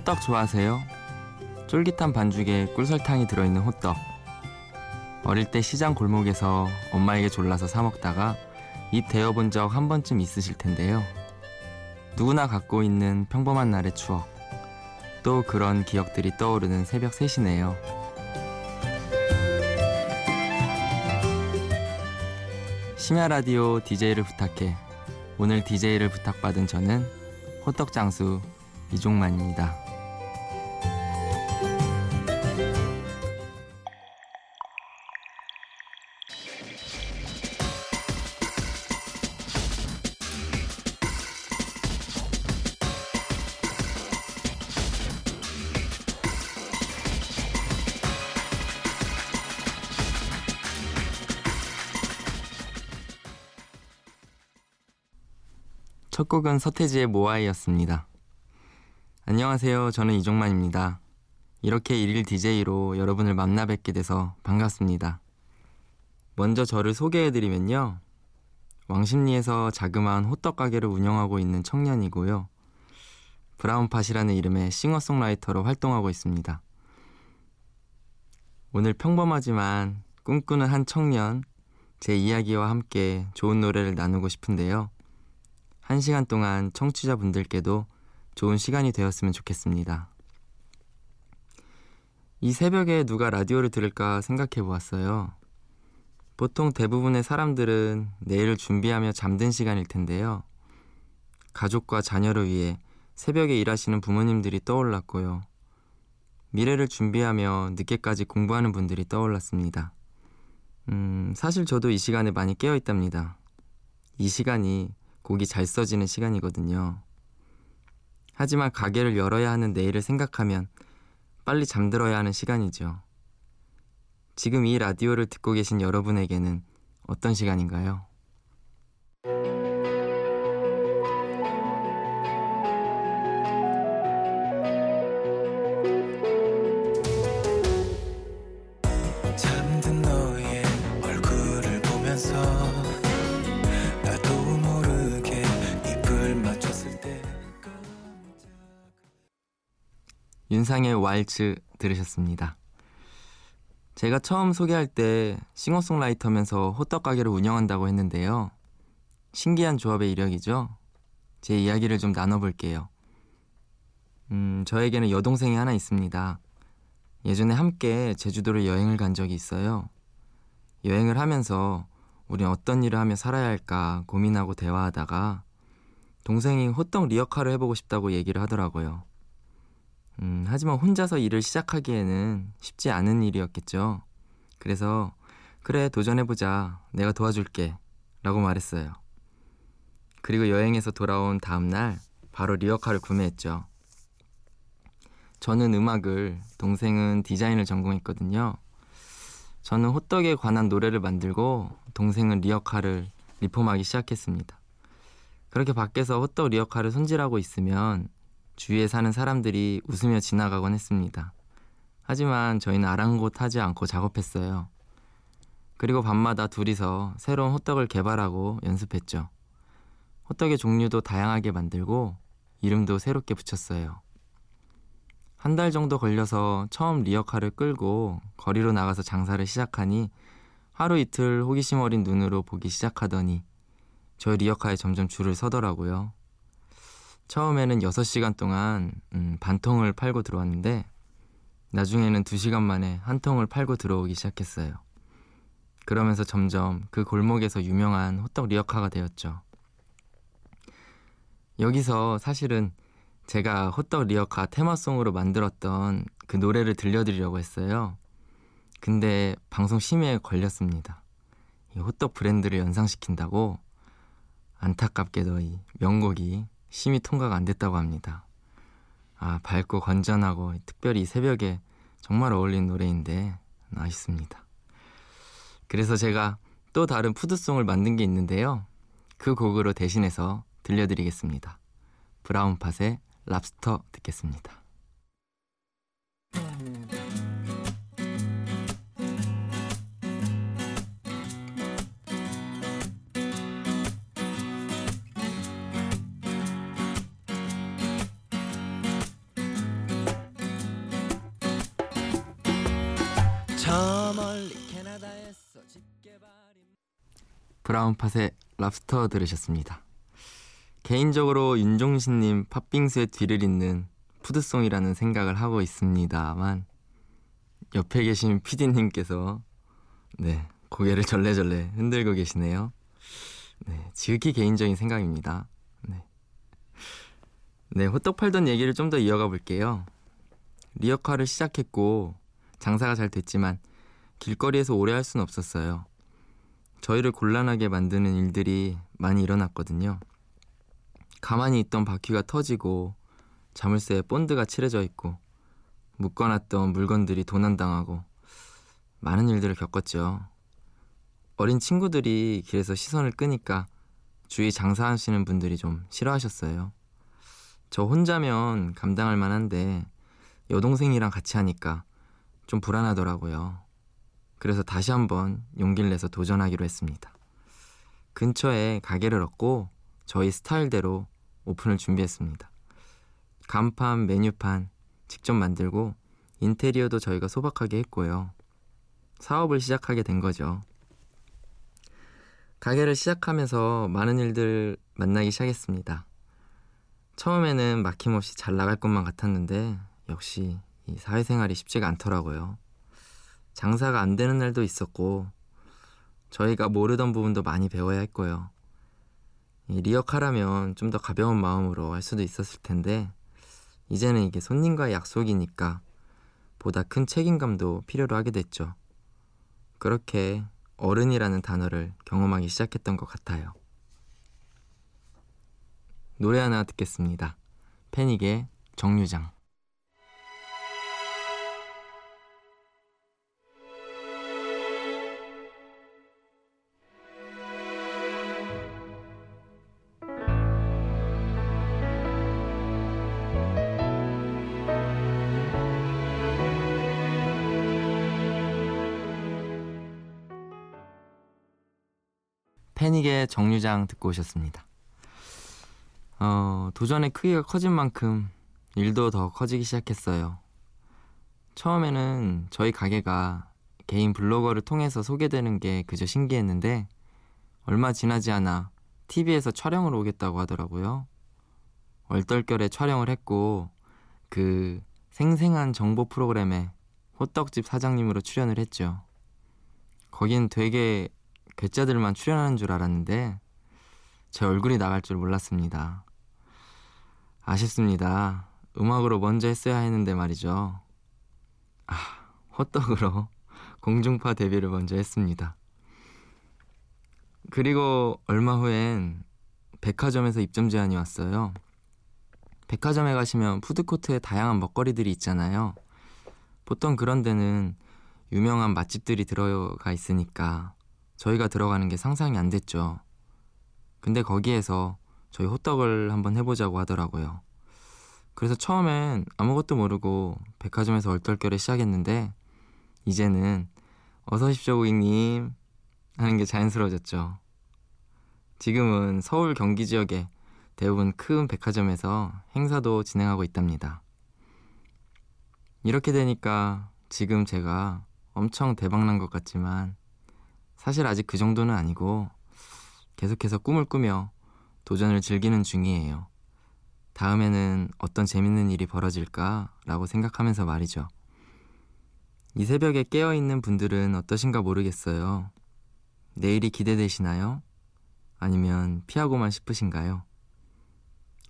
호떡 좋아하세요? 쫄깃한 반죽에 꿀설탕이 들어있는 호떡. 어릴 때 시장 골목에서 엄마에게 졸라서 사 먹다가 입 대어본 적 한 번쯤 있으실 텐데요. 누구나 갖고 있는 평범한 날의 추억. 또 그런 기억들이 떠오르는 새벽 3시네요. 심야 라디오 DJ를 부탁해. 오늘 DJ를 부탁받은 저는 호떡 장수 이종만입니다. 첫 곡은 서태지의 모아이였습니다. 안녕하세요. 저는 이종만입니다. 이렇게 일일 DJ로 여러분을 만나 뵙게 돼서 반갑습니다. 먼저 저를 소개해드리면요. 왕십리에서 자그마한 호떡 가게를 운영하고 있는 청년이고요. 브라운팟이라는 이름의 싱어송라이터로 활동하고 있습니다. 오늘 평범하지만 꿈꾸는 한 청년, 제 이야기와 함께 좋은 노래를 나누고 싶은데요. 1시간 동안 청취자분들께도 좋은 시간이 되었으면 좋겠습니다. 이 새벽에 누가 라디오를 들을까 생각해보았어요. 보통 대부분의 사람들은 내일을 준비하며 잠든 시간일 텐데요. 가족과 자녀를 위해 새벽에 일하시는 부모님들이 떠올랐고요. 미래를 준비하며 늦게까지 공부하는 분들이 떠올랐습니다. 사실 저도 이 시간에 많이 깨어있답니다. 이 시간이 곡이 잘 써지는 시간이거든요. 하지만 가게를 열어야 하는 내일을 생각하면 빨리 잠들어야 하는 시간이죠. 지금 이 라디오를 듣고 계신 여러분에게는 어떤 시간인가요? 윤상의 왈츠 들으셨습니다. 제가 처음 소개할 때 싱어송라이터면서 호떡 가게를 운영한다고 했는데요. 신기한 조합의 이력이죠. 제 이야기를 좀 나눠볼게요. 저에게는 여동생이 하나 있습니다. 예전에 함께 제주도로 여행을 간 적이 있어요. 여행을 하면서 우린 어떤 일을 하며 살아야 할까 고민하고 대화하다가 동생이 호떡 리어카를 해보고 싶다고 얘기를 하더라고요. 하지만 혼자서 일을 시작하기에는 쉽지 않은 일이었겠죠. 그래서 그래 도전해보자, 내가 도와줄게 라고 말했어요. 그리고 여행에서 돌아온 다음날 바로 리어카를 구매했죠. 저는 음악을, 동생은 디자인을 전공했거든요. 저는 호떡에 관한 노래를 만들고 동생은 리어카를 리폼하기 시작했습니다. 그렇게 밖에서 호떡 리어카를 손질하고 있으면 주위에 사는 사람들이 웃으며 지나가곤 했습니다. 하지만 저희는 아랑곳하지 않고 작업했어요. 그리고 밤마다 둘이서 새로운 호떡을 개발하고 연습했죠. 호떡의 종류도 다양하게 만들고 이름도 새롭게 붙였어요. 한 달 정도 걸려서 처음 리어카를 끌고 거리로 나가서 장사를 시작하니 하루 이틀 호기심 어린 눈으로 보기 시작하더니 저희 리어카에 점점 줄을 서더라고요. 처음에는 6시간 동안 반 통을 팔고 들어왔는데 나중에는 2시간 만에 한 통을 팔고 들어오기 시작했어요. 그러면서 점점 그 골목에서 유명한 호떡 리어카가 되었죠. 여기서 사실은 제가 호떡 리어카 테마송으로 만들었던 그 노래를 들려드리려고 했어요. 근데 방송 심의에 걸렸습니다. 이 호떡 브랜드를 연상시킨다고 안타깝게도 이 명곡이 심의 통과가 안 됐다고 합니다. 밝고 건전하고 특별히 새벽에 정말 어울리는 노래인데 아쉽습니다. 그래서 제가 또 다른 푸드송을 만든 게 있는데요. 그 곡으로 대신해서 들려드리겠습니다. 브라운팟의 랍스터 듣겠습니다. 브라운팟의 랍스터 들으셨습니다. 개인적으로 윤종신님 팥빙수의 뒤를 잇는 푸드송이라는 생각을 하고 있습니다만 옆에 계신 PD님께서 네, 고개를 절레절레 흔들고 계시네요. 네, 지극히 개인적인 생각입니다. 네, 호떡 팔던 얘기를 좀 더 이어가 볼게요. 리어카를 시작했고 장사가 잘 됐지만 길거리에서 오래 할 수는 없었어요. 저희를 곤란하게 만드는 일들이 많이 일어났거든요. 가만히 있던 바퀴가 터지고 자물쇠에 본드가 칠해져 있고 묶어놨던 물건들이 도난당하고 많은 일들을 겪었죠. 어린 친구들이 길에서 시선을 끄니까 주위 장사하시는 분들이 좀 싫어하셨어요. 저 혼자면 감당할 만한데 여동생이랑 같이 하니까 좀 불안하더라고요. 그래서 다시 한번 용기를 내서 도전하기로 했습니다. 근처에 가게를 얻고 저희 스타일대로 오픈을 준비했습니다. 간판, 메뉴판 직접 만들고 인테리어도 저희가 소박하게 했고요. 사업을 시작하게 된 거죠. 가게를 시작하면서 많은 일들 만나기 시작했습니다. 처음에는 막힘없이 잘 나갈 것만 같았는데 역시 이 사회생활이 쉽지가 않더라고요. 장사가 안 되는 날도 있었고 저희가 모르던 부분도 많이 배워야 했고요. 이 리어카라면 좀 더 가벼운 마음으로 할 수도 있었을 텐데 이제는 이게 손님과의 약속이니까 보다 큰 책임감도 필요로 하게 됐죠. 그렇게 어른이라는 단어를 경험하기 시작했던 것 같아요. 노래 하나 듣겠습니다. 패닉의 정류장. 패닉의 정류장 듣고 오셨습니다. 도전의 크기가 커진 만큼 일도 더 커지기 시작했어요. 처음에는 저희 가게가 개인 블로거를 통해서 소개되는 게 그저 신기했는데 얼마 지나지 않아 TV에서 촬영을 오겠다고 하더라고요. 얼떨결에 촬영을 했고 그 생생한 정보 프로그램에 호떡집 사장님으로 출연을 했죠. 거긴 되게 괴짜들만 출연하는 줄 알았는데 제 얼굴이 나갈 줄 몰랐습니다. 아쉽습니다. 음악으로 먼저 했어야 했는데 말이죠. 호떡으로 공중파 데뷔를 먼저 했습니다. 그리고 얼마 후엔 백화점에서 입점 제안이 왔어요. 백화점에 가시면 푸드코트에 다양한 먹거리들이 있잖아요. 보통 그런 데는 유명한 맛집들이 들어가 있으니까 저희가 들어가는 게 상상이 안 됐죠. 근데 거기에서 저희 호떡을 한번 해보자고 하더라고요. 그래서 처음엔 아무것도 모르고 백화점에서 얼떨결에 시작했는데 이제는 어서 오십시오 고객님 하는 게 자연스러워졌죠. 지금은 서울 경기 지역의 대부분 큰 백화점에서 행사도 진행하고 있답니다. 이렇게 되니까 지금 제가 엄청 대박난 것 같지만 사실 아직 그 정도는 아니고 계속해서 꿈을 꾸며 도전을 즐기는 중이에요. 다음에는 어떤 재밌는 일이 벌어질까라고 생각하면서 말이죠. 이 새벽에 깨어있는 분들은 어떠신가 모르겠어요. 내일이 기대되시나요? 아니면 피하고만 싶으신가요?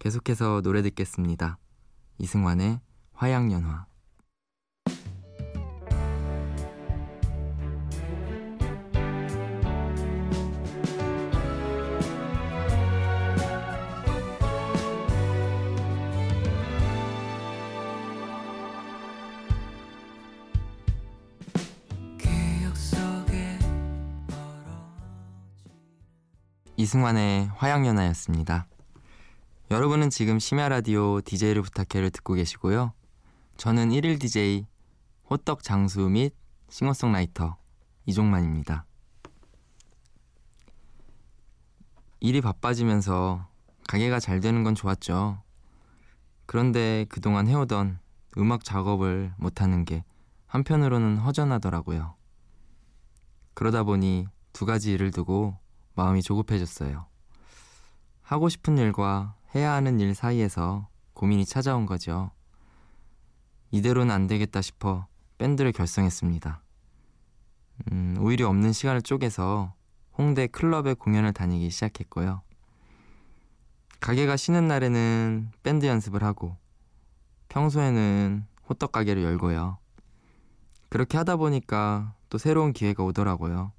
계속해서 노래 듣겠습니다. 이승환의 화양연화. 이승환의 화양연화였습니다. 여러분은 지금 심야 라디오 DJ를 부탁해를 듣고 계시고요. 저는 1일 DJ 호떡 장수 및 싱어송라이터 이종만입니다. 일이 바빠지면서 가게가 잘 되는 건 좋았죠. 그런데 그동안 해오던 음악 작업을 못하는 게 한편으로는 허전하더라고요. 그러다 보니 두 가지 일을 두고 마음이 조급해졌어요. 하고 싶은 일과 해야 하는 일 사이에서 고민이 찾아온 거죠. 이대로는 안 되겠다 싶어 밴드를 결성했습니다. 오히려 없는 시간을 쪼개서 홍대 클럽에 공연을 다니기 시작했고요. 가게가 쉬는 날에는 밴드 연습을 하고 평소에는 호떡 가게를 열고요. 그렇게 하다 보니까 또 새로운 기회가 오더라고요.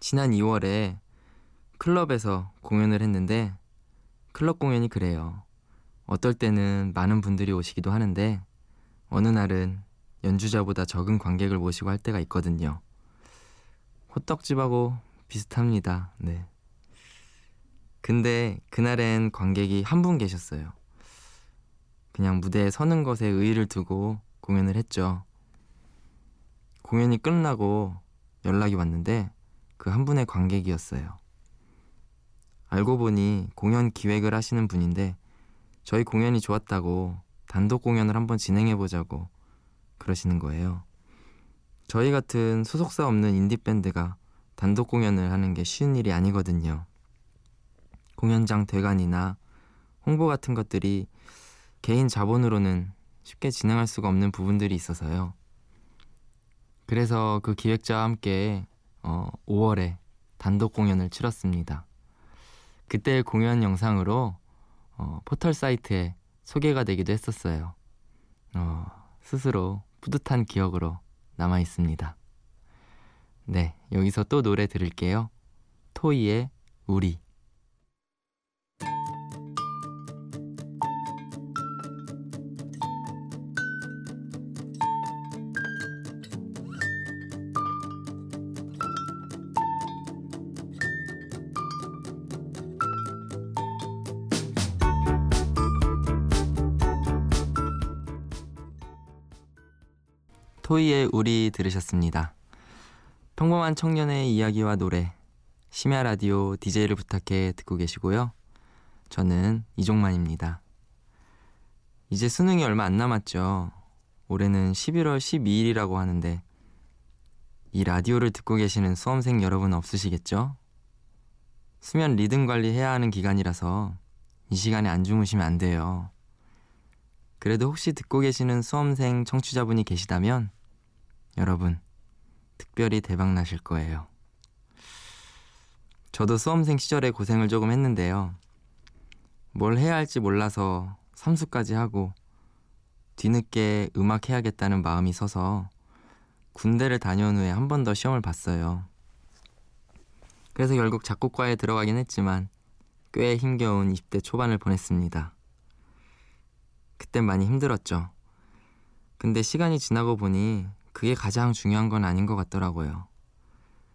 지난 2월에 클럽에서 공연을 했는데 클럽 공연이 그래요. 어떨 때는 많은 분들이 오시기도 하는데 어느 날은 연주자보다 적은 관객을 모시고 할 때가 있거든요. 호떡집하고 비슷합니다. 네. 근데 그날엔 관객이 한 분 계셨어요. 그냥 무대에 서는 것에 의의를 두고 공연을 했죠. 공연이 끝나고 연락이 왔는데 그 한 분의 관객이었어요. 알고 보니 공연 기획을 하시는 분인데 저희 공연이 좋았다고 단독 공연을 한번 진행해보자고 그러시는 거예요. 저희 같은 소속사 없는 인디밴드가 단독 공연을 하는 게 쉬운 일이 아니거든요. 공연장 대관이나 홍보 같은 것들이 개인 자본으로는 쉽게 진행할 수가 없는 부분들이 있어서요. 그래서 그 기획자와 함께 5월에 단독 공연을 치렀습니다. 그때의 공연 영상으로 포털 사이트에 소개가 되기도 했었어요. 스스로 뿌듯한 기억으로 남아있습니다. 네, 여기서 또 노래 들을게요. 토이의 우리. 소희의 우리 들으셨습니다. 평범한 청년의 이야기와 노래, 심야 라디오 DJ를 부탁해 듣고 계시고요. 저는 이종만입니다. 이제 수능이 얼마 안 남았죠. 올해는 11월 12일이라고 하는데 이 라디오를 듣고 계시는 수험생 여러분 없으시겠죠? 수면 리듬 관리해야 하는 기간이라서 이 시간에 안 주무시면 안 돼요. 그래도 혹시 듣고 계시는 수험생 청취자분이 계시다면 여러분, 특별히 대박나실 거예요. 저도 수험생 시절에 고생을 조금 했는데요. 뭘 해야 할지 몰라서 삼수까지 하고 뒤늦게 음악 해야겠다는 마음이 서서 군대를 다녀온 후에 한 번 더 시험을 봤어요. 그래서 결국 작곡과에 들어가긴 했지만 꽤 힘겨운 20대 초반을 보냈습니다. 그땐 많이 힘들었죠. 근데 시간이 지나고 보니 그게 가장 중요한 건 아닌 것 같더라고요.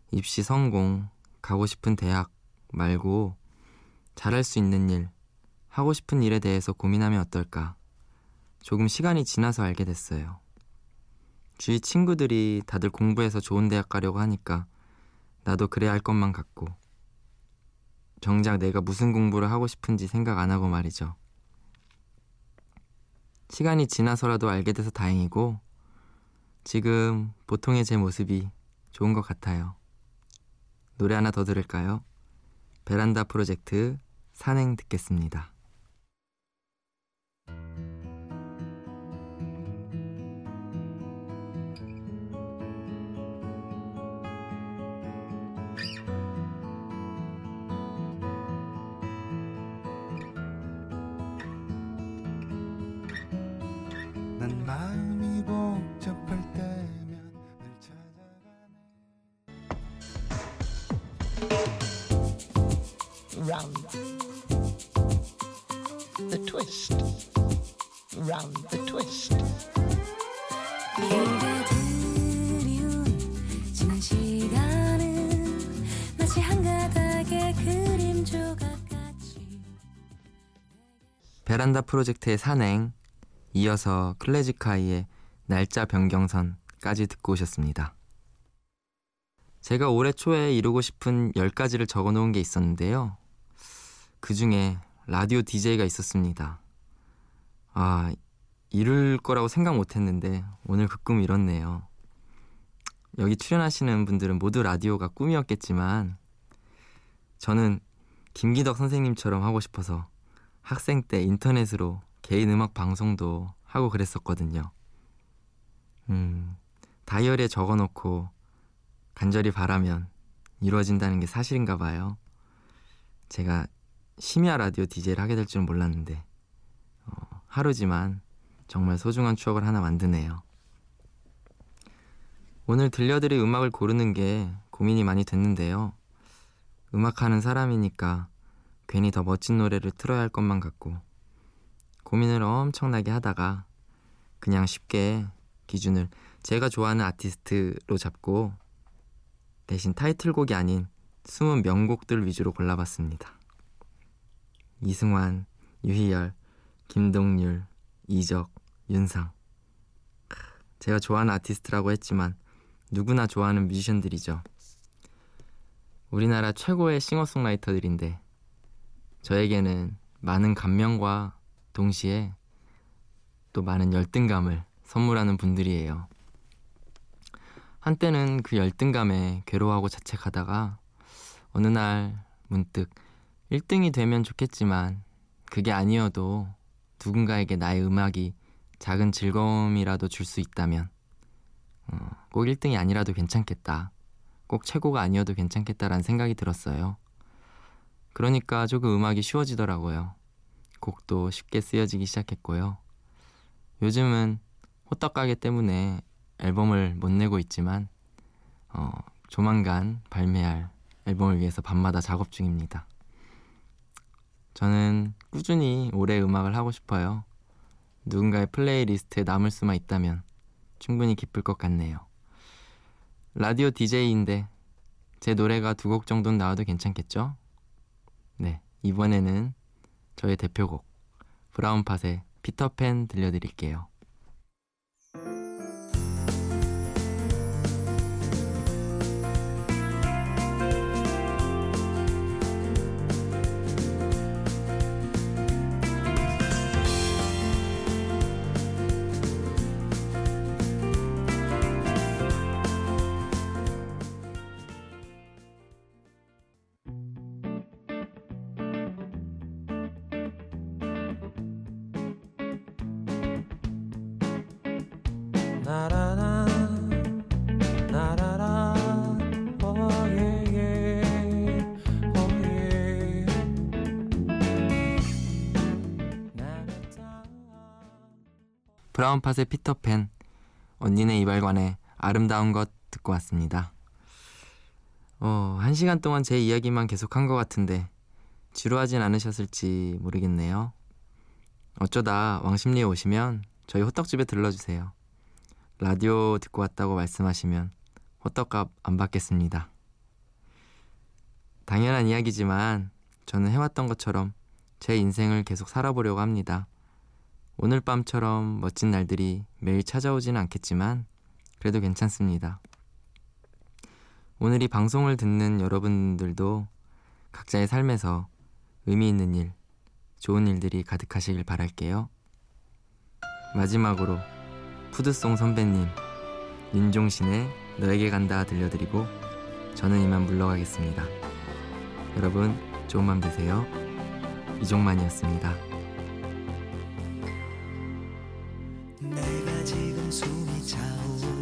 입시 성공, 가고 싶은 대학 말고 잘할 수 있는 일, 하고 싶은 일에 대해서 고민하면 어떨까. 조금 시간이 지나서 알게 됐어요. 주위 친구들이 다들 공부해서 좋은 대학 가려고 하니까 나도 그래야 할 것만 같고 정작 내가 무슨 공부를 하고 싶은지 생각 안 하고 말이죠. 시간이 지나서라도 알게 돼서 다행이고 지금 보통의 제 모습이 좋은 것 같아요. 노래 하나 더 들을까요? 베란다 프로젝트 산행 듣겠습니다. Round the twist, round the twist. 네가 드리운 지난 시간은 마치 한 가닥의 그림 조각같이. 베란다 프로젝트의 산행, 이어서 클래지카이의 날짜 변경선까지 듣고 오셨습니다. 제가 올해 초에 이루고 싶은 10가지를 적어놓은 게 있었는데요. 그 중에 라디오 DJ가 있었습니다. 이룰 거라고 생각 못했는데 오늘 그 꿈 이뤘네요. 여기 출연하시는 분들은 모두 라디오가 꿈이었겠지만 저는 김기덕 선생님처럼 하고 싶어서 학생 때 인터넷으로 개인 음악 방송도 하고 그랬었거든요. 다이어리에 적어놓고 간절히 바라면 이루어진다는 게 사실인가 봐요. 제가 심야 라디오 DJ를 하게 될 줄은 몰랐는데 하루지만 정말 소중한 추억을 하나 만드네요. 오늘 들려드릴 음악을 고르는 게 고민이 많이 됐는데요. 음악하는 사람이니까 괜히 더 멋진 노래를 틀어야 할 것만 같고 고민을 엄청나게 하다가 그냥 쉽게 기준을 제가 좋아하는 아티스트로 잡고 대신 타이틀곡이 아닌 숨은 명곡들 위주로 골라봤습니다. 이승환, 유희열, 김동률, 이적, 윤상. 제가 좋아하는 아티스트라고 했지만 누구나 좋아하는 뮤지션들이죠. 우리나라 최고의 싱어송라이터들인데 저에게는 많은 감명과 동시에 또 많은 열등감을 선물하는 분들이에요. 한때는 그 열등감에 괴로워하고 자책하다가 어느 날 문득 1등이 되면 좋겠지만 그게 아니어도 누군가에게 나의 음악이 작은 즐거움이라도 줄 수 있다면 꼭 1등이 아니라도 괜찮겠다, 꼭 최고가 아니어도 괜찮겠다라는 생각이 들었어요. 그러니까 조금 음악이 쉬워지더라고요. 곡도 쉽게 쓰여지기 시작했고요. 요즘은 호떡 가게 때문에 앨범을 못 내고 있지만 조만간 발매할 앨범을 위해서 밤마다 작업 중입니다. 저는 꾸준히 오래 음악을 하고 싶어요. 누군가의 플레이리스트에 남을 수만 있다면 충분히 기쁠 것 같네요. 라디오 DJ인데 제 노래가 2곡 정도는 나와도 괜찮겠죠? 네, 이번에는 저의 대표곡 브라운팟의 피터팬 들려드릴게요. 브라운팟의 피터팬, 언니네 이발관의 아름다운 것 듣고 왔습니다. 1시간 동안 제 이야기만 계속한 것 같은데 지루하진 않으셨을지 모르겠네요. 어쩌다 왕십리에 오시면 저희 호떡집에 들러주세요. 라디오 듣고 왔다고 말씀하시면 호떡값 안 받겠습니다. 당연한 이야기지만 저는 해왔던 것처럼 제 인생을 계속 살아보려고 합니다. 오늘 밤처럼 멋진 날들이 매일 찾아오지는 않겠지만 그래도 괜찮습니다. 오늘 이 방송을 듣는 여러분들도 각자의 삶에서 의미 있는 일, 좋은 일들이 가득하시길 바랄게요. 마지막으로 푸드송 선배님 윤종신의 너에게 간다 들려드리고 저는 이만 물러가겠습니다. 여러분 좋은 밤 되세요. 이종만이었습니다. 내가 지금 숨이 차오